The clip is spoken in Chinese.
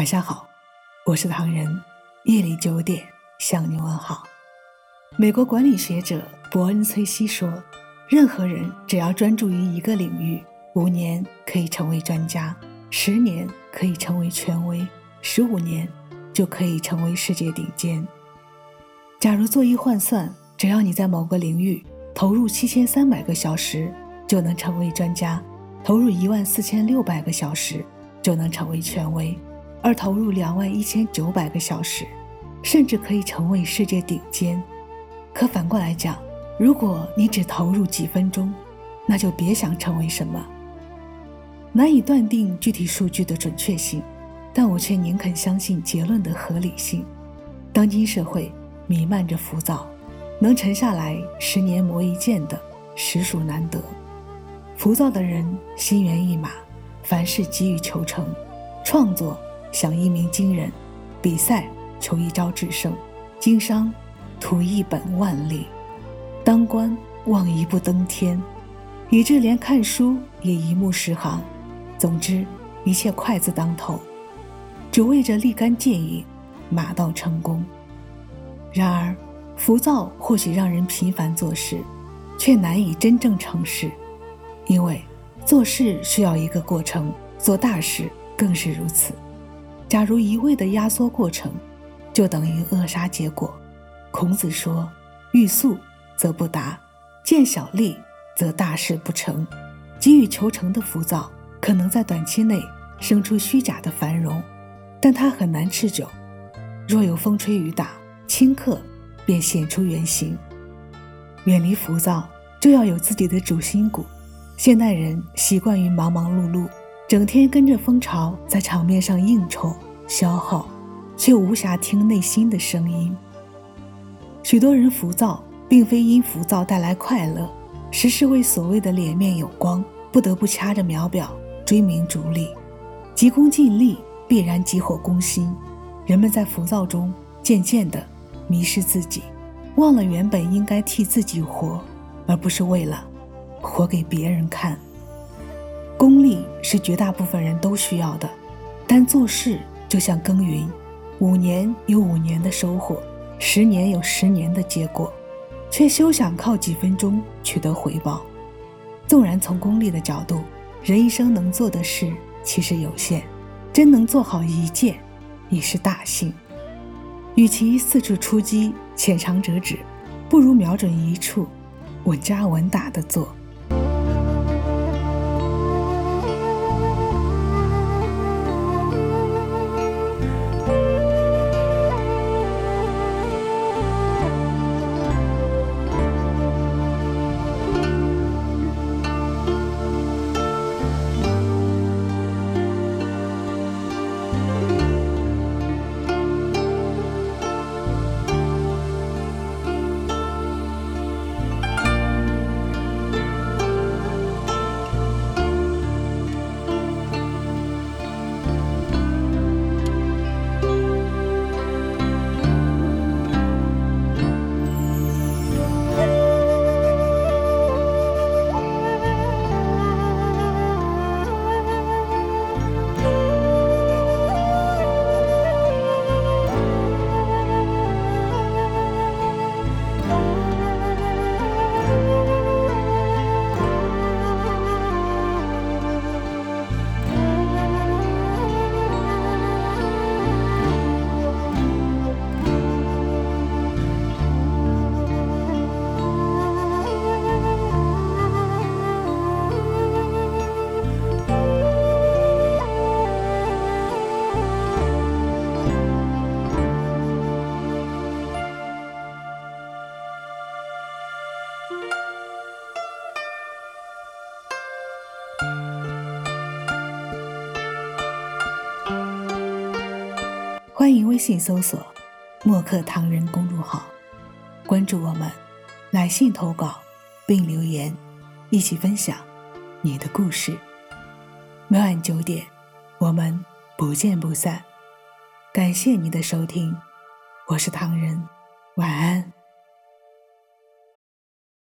晚上好，我是唐人，夜里9点向您问好。美国管理学者伯恩·崔西说，任何人只要专注于一个领域，5年可以成为专家，10年可以成为权威，15年就可以成为世界顶尖。假如做一换算，只要你在某个领域投入7300个小时，就能成为专家；投入14600个小时，就能成为权威；而投入21900个小时，甚至可以成为世界顶尖。可反过来讲，如果你只投入几分钟，那就别想成为什么。难以断定具体数据的准确性，但我却宁肯相信结论的合理性。当今社会弥漫着浮躁，能沉下来10年磨一剑的实属难得。浮躁的人心猿意马，凡事急于求成，创作想一鸣惊人，比赛求一招制胜，经商图一本万利，当官望一步登天，以致连看书也一目十行。总之，一切快字当头，只为着立竿见影，马到成功。然而浮躁或许让人频繁做事，却难以真正成事，因为做事需要一个过程，做大事更是如此。假如一味的压缩过程，就等于扼杀结果。孔子说，欲速则不达，见小利则大事不成。急于求成的浮躁可能在短期内生出虚假的繁荣，但它很难持久。若有风吹雨打，顷刻便显出原形。远离浮躁，就要有自己的主心骨。现代人习惯于忙忙碌碌，整天跟着风潮在场面上应酬消耗，却无暇听内心的声音。许多人浮躁并非因浮躁带来快乐，时是为所谓的脸面有光，不得不掐着秒表追名逐利。急功近利必然急火攻心，人们在浮躁中渐渐地迷失自己，忘了原本应该替自己活，而不是为了活给别人看。功利是绝大部分人都需要的，但做事就像耕耘，5年有5年的收获，10年有10年的结果，却休想靠几分钟取得回报。纵然从功利的角度，人一生能做的事其实有限，真能做好一件已是大幸。与其四处出击浅尝辄止，不如瞄准一处稳扎稳打地做。欢迎微信搜索墨客唐人公众号，关注我们，来信投稿并留言，一起分享你的故事。每晚9点，我们不见不散。感谢你的收听，我是唐人，晚安。